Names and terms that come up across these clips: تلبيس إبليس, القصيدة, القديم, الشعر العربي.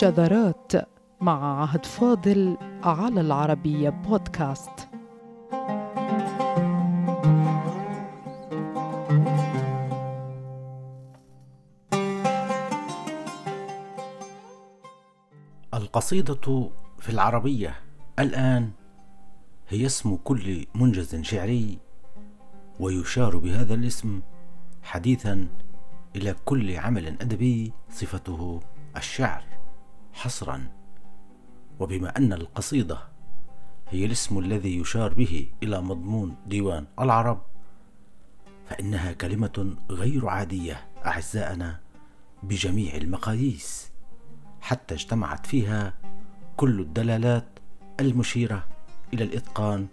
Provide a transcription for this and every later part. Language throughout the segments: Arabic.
شذرات مع عهد فاضل على العربية بودكاست. القصيدة في العربية الآن هي اسم كل منجز شعري، ويشار بهذا الاسم حديثا إلى كل عمل أدبي صفته الشعر حصرا. وبما أن القصيدة هي الاسم الذي يشار به إلى مضمون ديوان العرب، فإنها كلمة غير عادية أعزائنا بجميع المقاييس، حتى اجتمعت فيها كل الدلالات المشيرة إلى الإتقان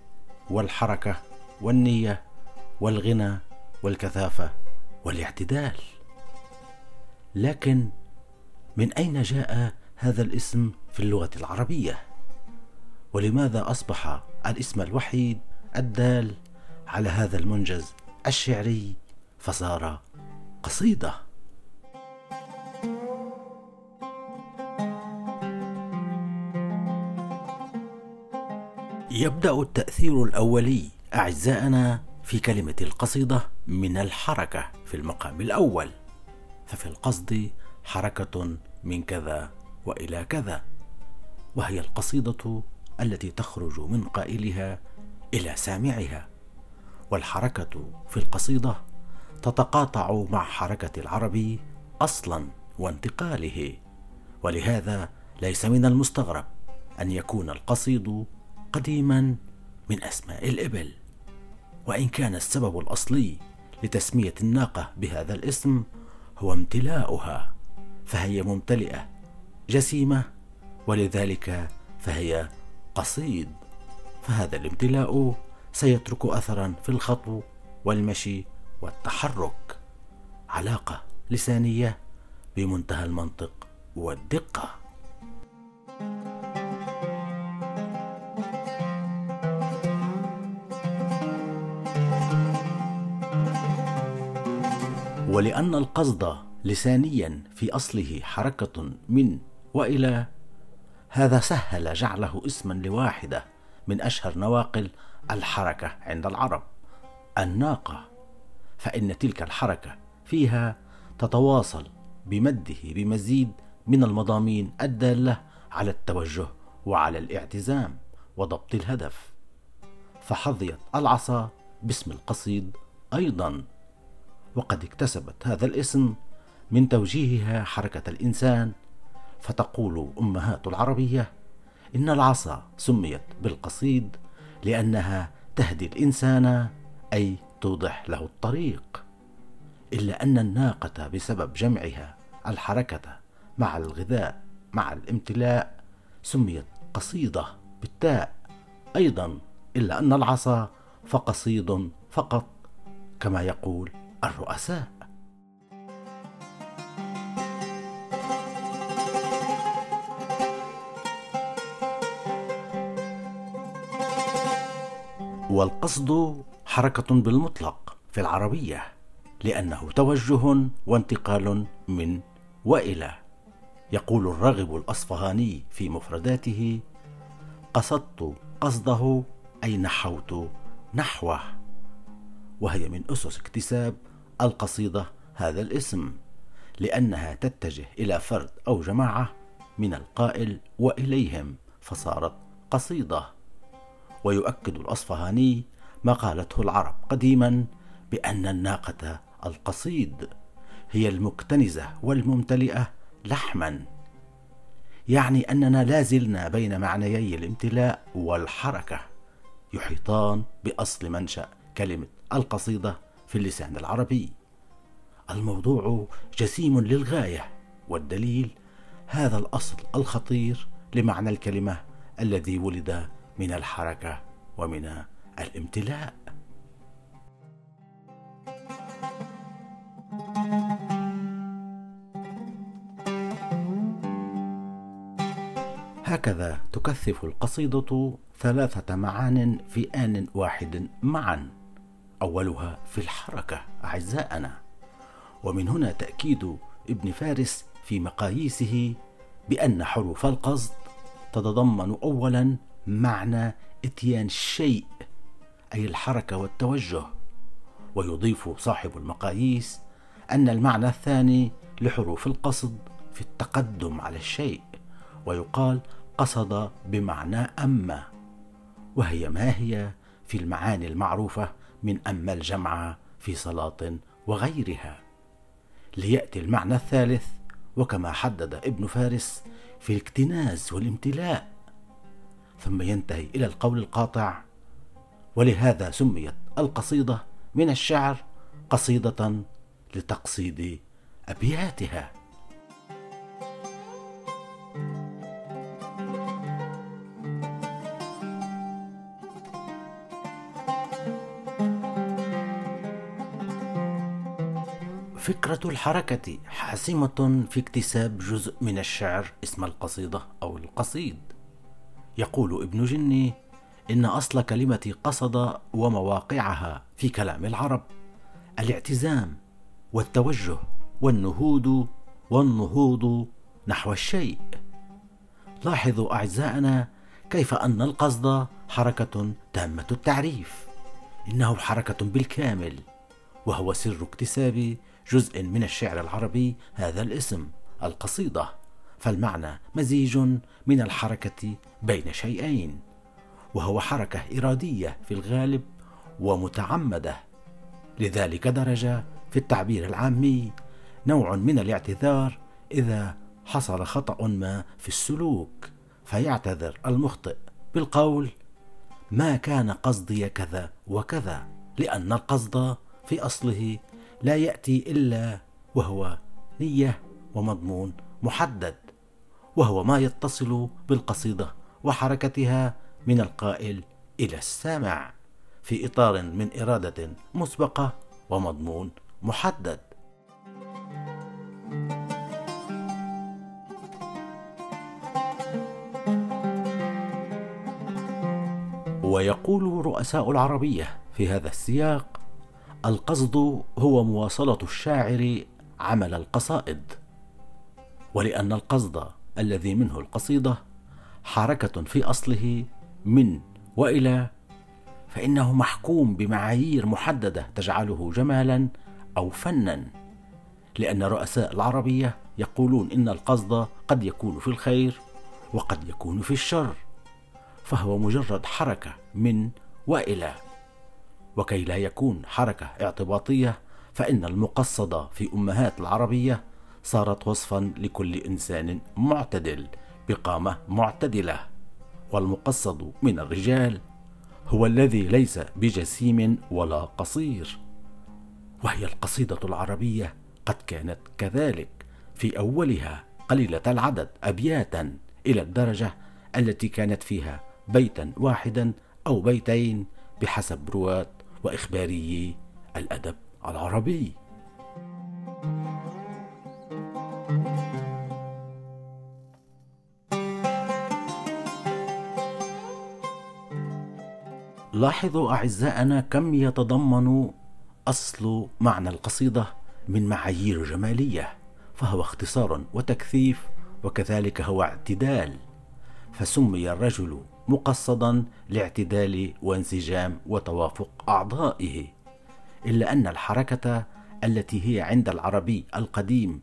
والحركة والنية والغنى والكثافة والاعتدال. لكن من أين جاء هذا الاسم في اللغة العربية؟ ولماذا أصبح الاسم الوحيد الدال على هذا المنجز الشعري فصار قصيدة؟ يبدأ التأثير الأولي أعزائنا في كلمة القصيدة من الحركة في المقام الأول، ففي القصد حركة من كذا وإلى كذا، وهي القصيدة التي تخرج من قائلها إلى سامعها. والحركة في القصيدة تتقاطع مع حركة العربي أصلا وانتقاله، ولهذا ليس من المستغرب أن يكون القصيد قديما من أسماء الإبل، وإن كان السبب الأصلي لتسمية الناقة بهذا الاسم هو امتلاؤها، فهي ممتلئة جسيمة، ولذلك فهي قصيد، فهذا الامتلاء سيترك أثرا في الخطو والمشي والتحرك، علاقة لسانية بمنتهى المنطق والدقة. ولأن القصد لسانيا في أصله حركة من وإلى، هذا سهل جعله اسما لواحدة من أشهر نواقل الحركة عند العرب، الناقة، فإن تلك الحركة فيها تتواصل بمده بمزيد من المضامين الدالة على التوجه وعلى الاعتزام وضبط الهدف، فحظيت العصا باسم القصيد أيضا، وقد اكتسبت هذا الاسم من توجيهها حركة الإنسان، فتقول أمهات العربية إن العصا سميت بالقصيد لأنها تهدي الإنسان، أي توضح له الطريق. إلا أن الناقة بسبب جمعها الحركة مع الغذاء مع الامتلاء سميت قصيدة بالتاء أيضا، إلا أن العصا فقصيد فقط كما يقول الرؤساء. والقصد حركة بالمطلق في العربية، لأنه توجه وانتقال من وإلى. يقول الراغب الأصفهاني في مفرداته: قصدت قصده أي نحوت نحوه، وهي من أسس اكتساب القصيدة هذا الاسم، لأنها تتجه إلى فرد أو جماعة من القائل وإليهم، فصارت قصيدة. ويؤكد الأصفهاني ما قالته العرب قديما بأن الناقة القصيد هي المكتنزة والممتلئة لحما، يعني أننا لازلنا بين معنيي الامتلاء والحركة يحيطان بأصل منشأ كلمة القصيدة في اللسان العربي. الموضوع جسيم للغاية، والدليل هذا الأصل الخطير لمعنى الكلمة الذي ولد من الحركة ومن الامتلاء. هكذا تكثف القصيدة 3 معان في آن واحد معا، أولها في الحركة أعزائنا، ومن هنا تأكيد ابن فارس في مقاييسه بأن حروف القصد تتضمن أولا معنى إتيان الشيء أي الحركة والتوجه، ويضيف صاحب المقاييس أن المعنى الثاني لحروف القصد في التقدم على الشيء، ويقال قصد بمعنى أما، وهي ما هي في المعاني المعروفة من أما الجمعة في صلاة وغيرها، ليأتي المعنى الثالث وكما حدد ابن فارس في الاكتناز والامتلاء، ثم ينتهي إلى القول القاطع. ولهذا سميت القصيدة من الشعر قصيدة لتقصيد أبياتها. فكرة الحركة حاسمة في اكتساب جزء من الشعر اسم القصيدة أو القصيد. يقول ابن جني إن أصل كلمة قصد ومواقعها في كلام العرب الاعتزام والتوجه والنهوض والنهوض نحو الشيء. لاحظوا أعزائنا كيف أن القصد حركة تامة التعريف، إنه حركة بالكامل، وهو سر اكتساب جزء من الشعر العربي هذا الاسم القصيدة، فالمعنى مزيج من الحركة بين شيئين، وهو حركة إرادية في الغالب ومتعمدة، لذلك درجة في التعبير العامي نوع من الاعتذار إذا حصل خطأ ما في السلوك، فيعتذر المخطئ بالقول ما كان قصدي كذا وكذا، لأن القصد في أصله لا يأتي إلا وهو نية ومضمون محدد، وهو ما يتصل بالقصيدة وحركتها من القائل إلى السامع في إطار من إرادة مسبقة ومضمون محدد. ويقول رؤساء العربية في هذا السياق: القصد هو مواصلة الشاعر عمل القصائد، ولأن القصد الذي منه القصيدة حركة في أصله من وإلى، فإنه محكوم بمعايير محددة تجعله جمالا أو فنا، لأن رؤساء العربية يقولون إن القصد قد يكون في الخير وقد يكون في الشر، فهو مجرد حركة من وإلى. وكي لا يكون حركة اعتباطية، فإن المقصدة في أمهات العربية صارت وصفا لكل إنسان معتدل بقامة معتدلة، والمقصد من الرجال هو الذي ليس بجسيم ولا قصير، وهي القصيدة العربية قد كانت كذلك في أولها قليلة العدد أبياتا، إلى الدرجة التي كانت فيها بيتا واحدا أو بيتين بحسب رواة وإخباريي الأدب العربي. لاحظوا أعزائنا كم يتضمن أصل معنى القصيدة من معايير جمالية، فهو اختصار وتكثيف، وكذلك هو اعتدال، فسمي الرجل مقصدا لاعتدال وانسجام وتوافق أعضائه، إلا أن الحركة التي هي عند العربي القديم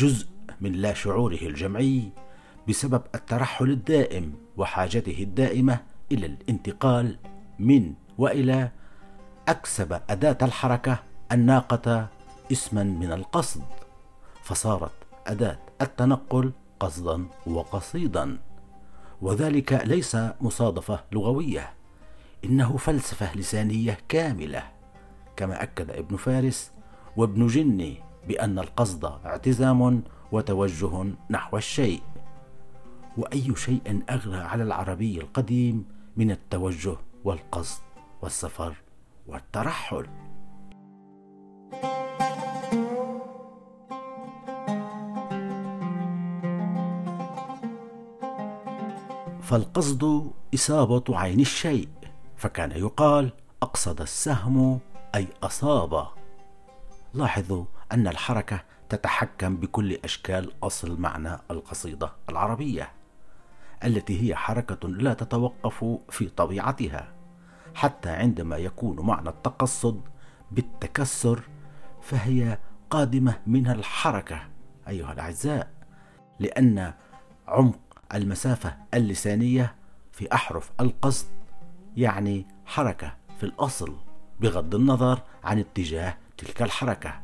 جزء من لا شعوره الجمعي بسبب الترحل الدائم وحاجته الدائمة إلى الانتقال من وإلى، أكسب أداة الحركة الناقة اسما من القصد، فصارت أداة التنقل قصدا وقصيدا، وذلك ليس مصادفة لغوية، إنه فلسفة لسانية كاملة، كما أكد ابن فارس وابن جني بأن القصد اعتزام وتوجه نحو الشيء، وأي شيء أغرى على العربي القديم من التوجه والقصد والسفر والترحل. فالقصد إصابة عين الشيء، فكان يقال أقصد السهم أي أصاب. لاحظوا أن الحركة تتحكم بكل أشكال أصل معنى القصيدة العربية التي هي حركة لا تتوقف في طبيعتها، حتى عندما يكون معنى التقصد بالتكسر فهي قادمة من الحركة أيها الأعزاء، لأن عمق المسافة اللسانية في أحرف القصد يعني حركة في الأصل بغض النظر عن اتجاه تلك الحركة.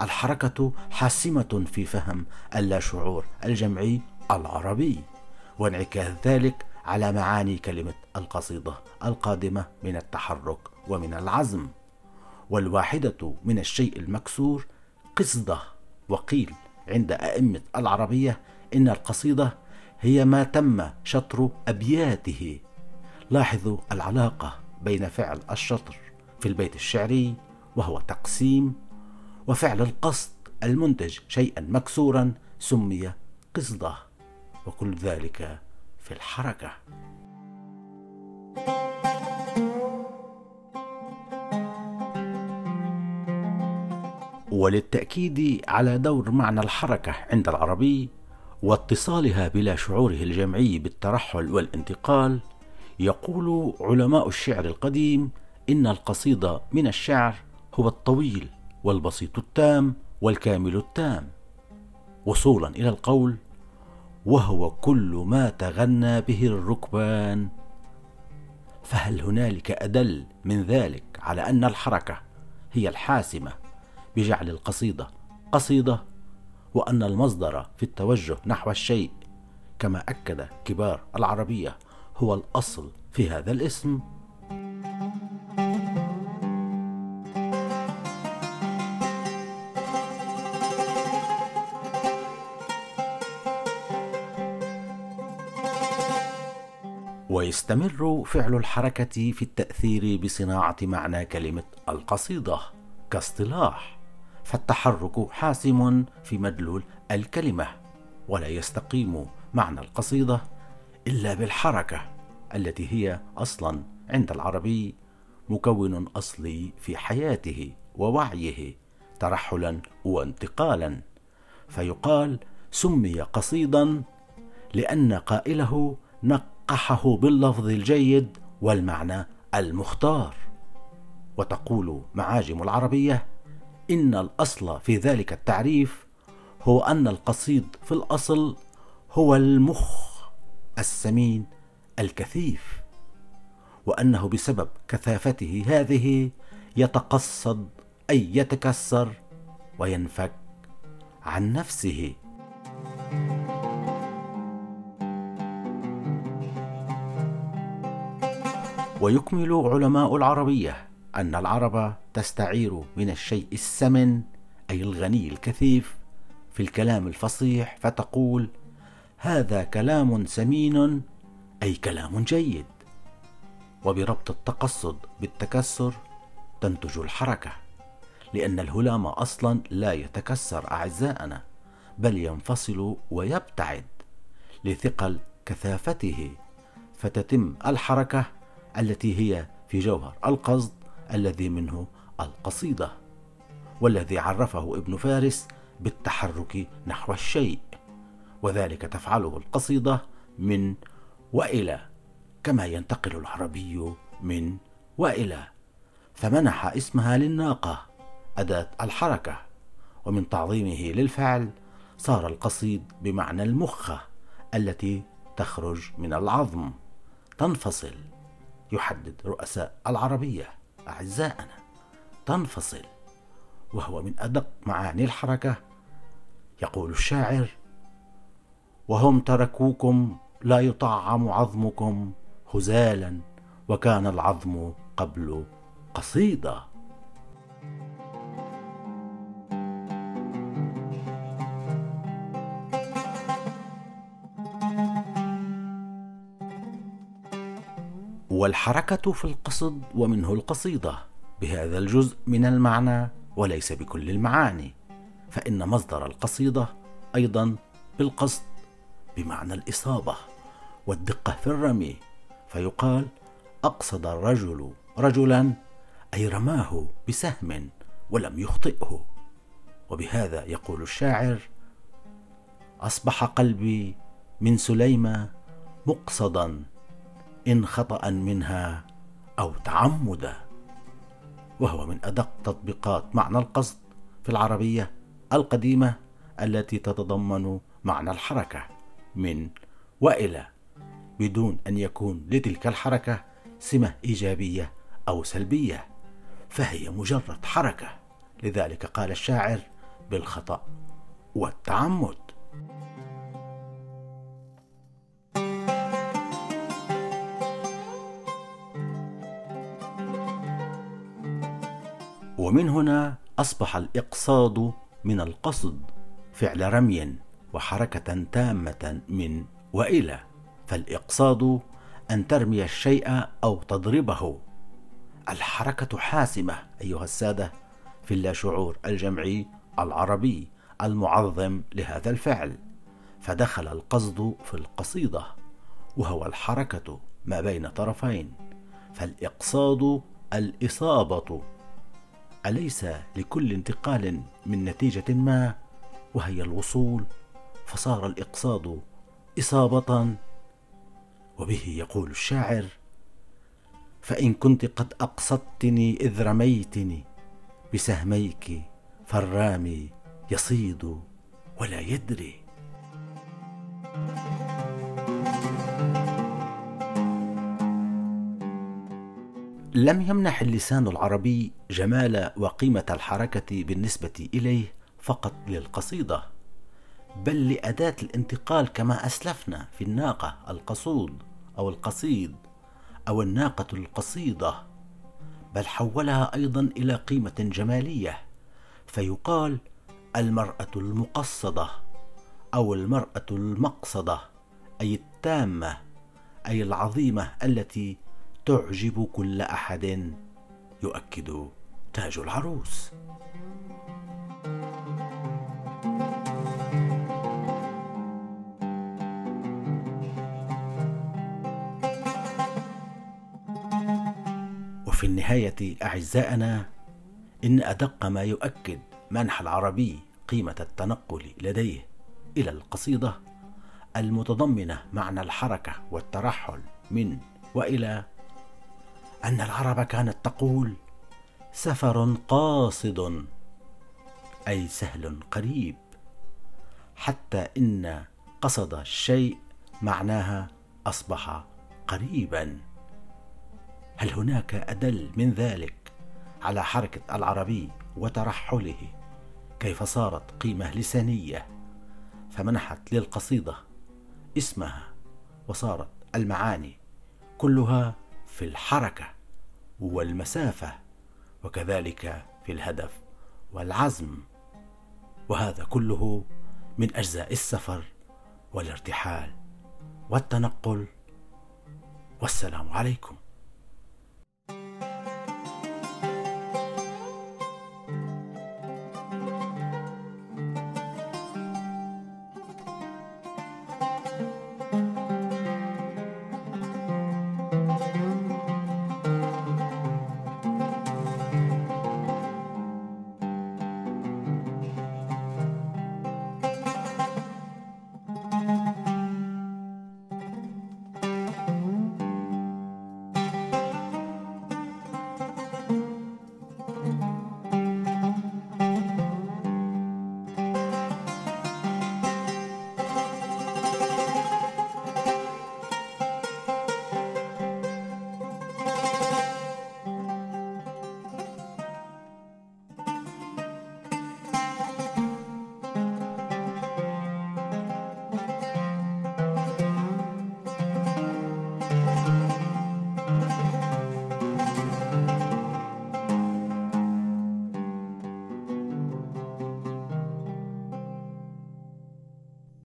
الحركة حاسمة في فهم اللاشعور الجمعي العربي، وانعكاس ذلك على معاني كلمة القصيدة القادمة من التحرك ومن العزم. والواحدة من الشيء المكسور قصدة، وقيل عند أئمة العربية إن القصيدة هي ما تم شطر أبياته. لاحظوا العلاقة بين فعل الشطر في البيت الشعري وهو تقسيم، وفعل القصد المنتج شيئا مكسورا سمي قصدة، وكل ذلك في الحركة. وللتأكيد على دور معنى الحركة عند العربي واتصالها بلا شعوره الجمعي بالترحل والانتقال، يقول علماء الشعر القديم إن القصيدة من الشعر هو الطويل والبسيط التام والكامل التام، وصولا إلى القول وهو كل ما تغنى به الركبان. فهل هنالك أدل من ذلك على أن الحركة هي الحاسمة بجعل القصيدة قصيدة، وأن المصدر في التوجه نحو الشيء كما أكد كبار العربية هو الأصل في هذا الاسم؟ ويستمر فعل الحركة في التأثير بصناعة معنى كلمة القصيدة كاصطلاح، فالتحرك حاسم في مدلول الكلمة، ولا يستقيم معنى القصيدة إلا بالحركة التي هي أصلا عند العربي مكون أصلي في حياته ووعيه ترحلا وانتقالا. فيقال سمي قصيدا لأن قائله نقحه باللفظ الجيد والمعنى المختار. وتقول معاجم العربية إن الأصل في ذلك التعريف هو أن القصيد في الأصل هو المخ السمين الكثيف، وأنه بسبب كثافته هذه يتقصد أي يتكسر وينفك عن نفسه. ويكمل علماء العربية أن العرب تستعير من الشيء السمن أي الغني الكثيف في الكلام الفصيح، فتقول هذا كلام سمين أي كلام جيد، وبربط التقصد بالتكسر تنتج الحركة، لأن الهلام أصلا لا يتكسر أعزائنا بل ينفصل ويبتعد لثقل كثافته، فتتم الحركة التي هي في جوهر القصد الذي منه القصيدة، والذي عرفه ابن فارس بالتحرك نحو الشيء، وذلك تفعله القصيدة من وإلى، كما ينتقل العربي من وإلى، فمنح اسمها للناقة أداة الحركة. ومن تعظيمه للفعل صار القصيد بمعنى المخة التي تخرج من العظم تنفصل. يحدد رؤساء العربية أعزائنا تنفصل، وهو من أدق معاني الحركة. يقول الشاعر وهم تركوكم لا يطعم عظمكم هزالا، وكان العظم قبل قصيدة. والحركة في القصد ومنه القصيدة بهذا الجزء من المعنى وليس بكل المعاني، فإن مصدر القصيدة أيضا بالقصد بمعنى الإصابة والدقة في الرمي، فيقال أقصد الرجل رجلا أي رماه بسهم ولم يخطئه. وبهذا يقول الشاعر: أصبح قلبي من سليمة مقصدا إن خطأ منها أو تعمدا. وهو من أدق تطبيقات معنى القصد في العربية القديمة التي تتضمن معنى الحركة من وإلى، بدون أن يكون لتلك الحركة سمة إيجابية أو سلبية، فهي مجرد حركة. لذلك قال الشاعر بالخطأ والتعمد. ومن هنا أصبح الإقصاد من القصد فعل رمي وحركة تامة من وإلى. فالإقصاد أن ترمي الشيء أو تضربه. الحركة حاسمة أيها السادة في اللاشعور الجمعي العربي المعظم لهذا الفعل، فدخل القصد في القصيدة وهو الحركة ما بين طرفين، فالإقصاد الإصابة. أليس لكل انتقال من نتيجة ما وهي الوصول، فصار الإقصاد إصابة؟ وبه يقول الشاعر: فإن كنت قد أقصدتني إذ رميتني بسهميك فالرامي يصيد ولا يدري. لم يمنح اللسان العربي جمال وقيمة الحركة بالنسبة إليه فقط للقصيدة، بل لأداة الانتقال كما أسلفنا في الناقة القصود أو القصيد أو الناقة القصيدة، بل حولها أيضا إلى قيمة جمالية، فيقال المرأة المقصدة أو المرأة المقصدة، أي التامة، أي العظيمة التي تعجب كل أحد، يؤكد تاج العروس. وفي النهاية أعزائنا، إن أدق ما يؤكد منح العربي قيمة التنقل لديه إلى القصيدة المتضمنة معنى الحركة والترحل من وإلى، أن العرب كانت تقول: سفر قاصد، أي سهل قريب، حتى إن قصد الشيء معناها أصبح قريبا. هل هناك أدل من ذلك على حركة العربي وترحله، كيف صارت قيمة لسانية فمنحت للقصيدة اسمها، وصارت المعاني كلها في الحركة والمسافة، وكذلك في الهدف والعزم، وهذا كله من أجزاء السفر والارتحال والتنقل. والسلام عليكم.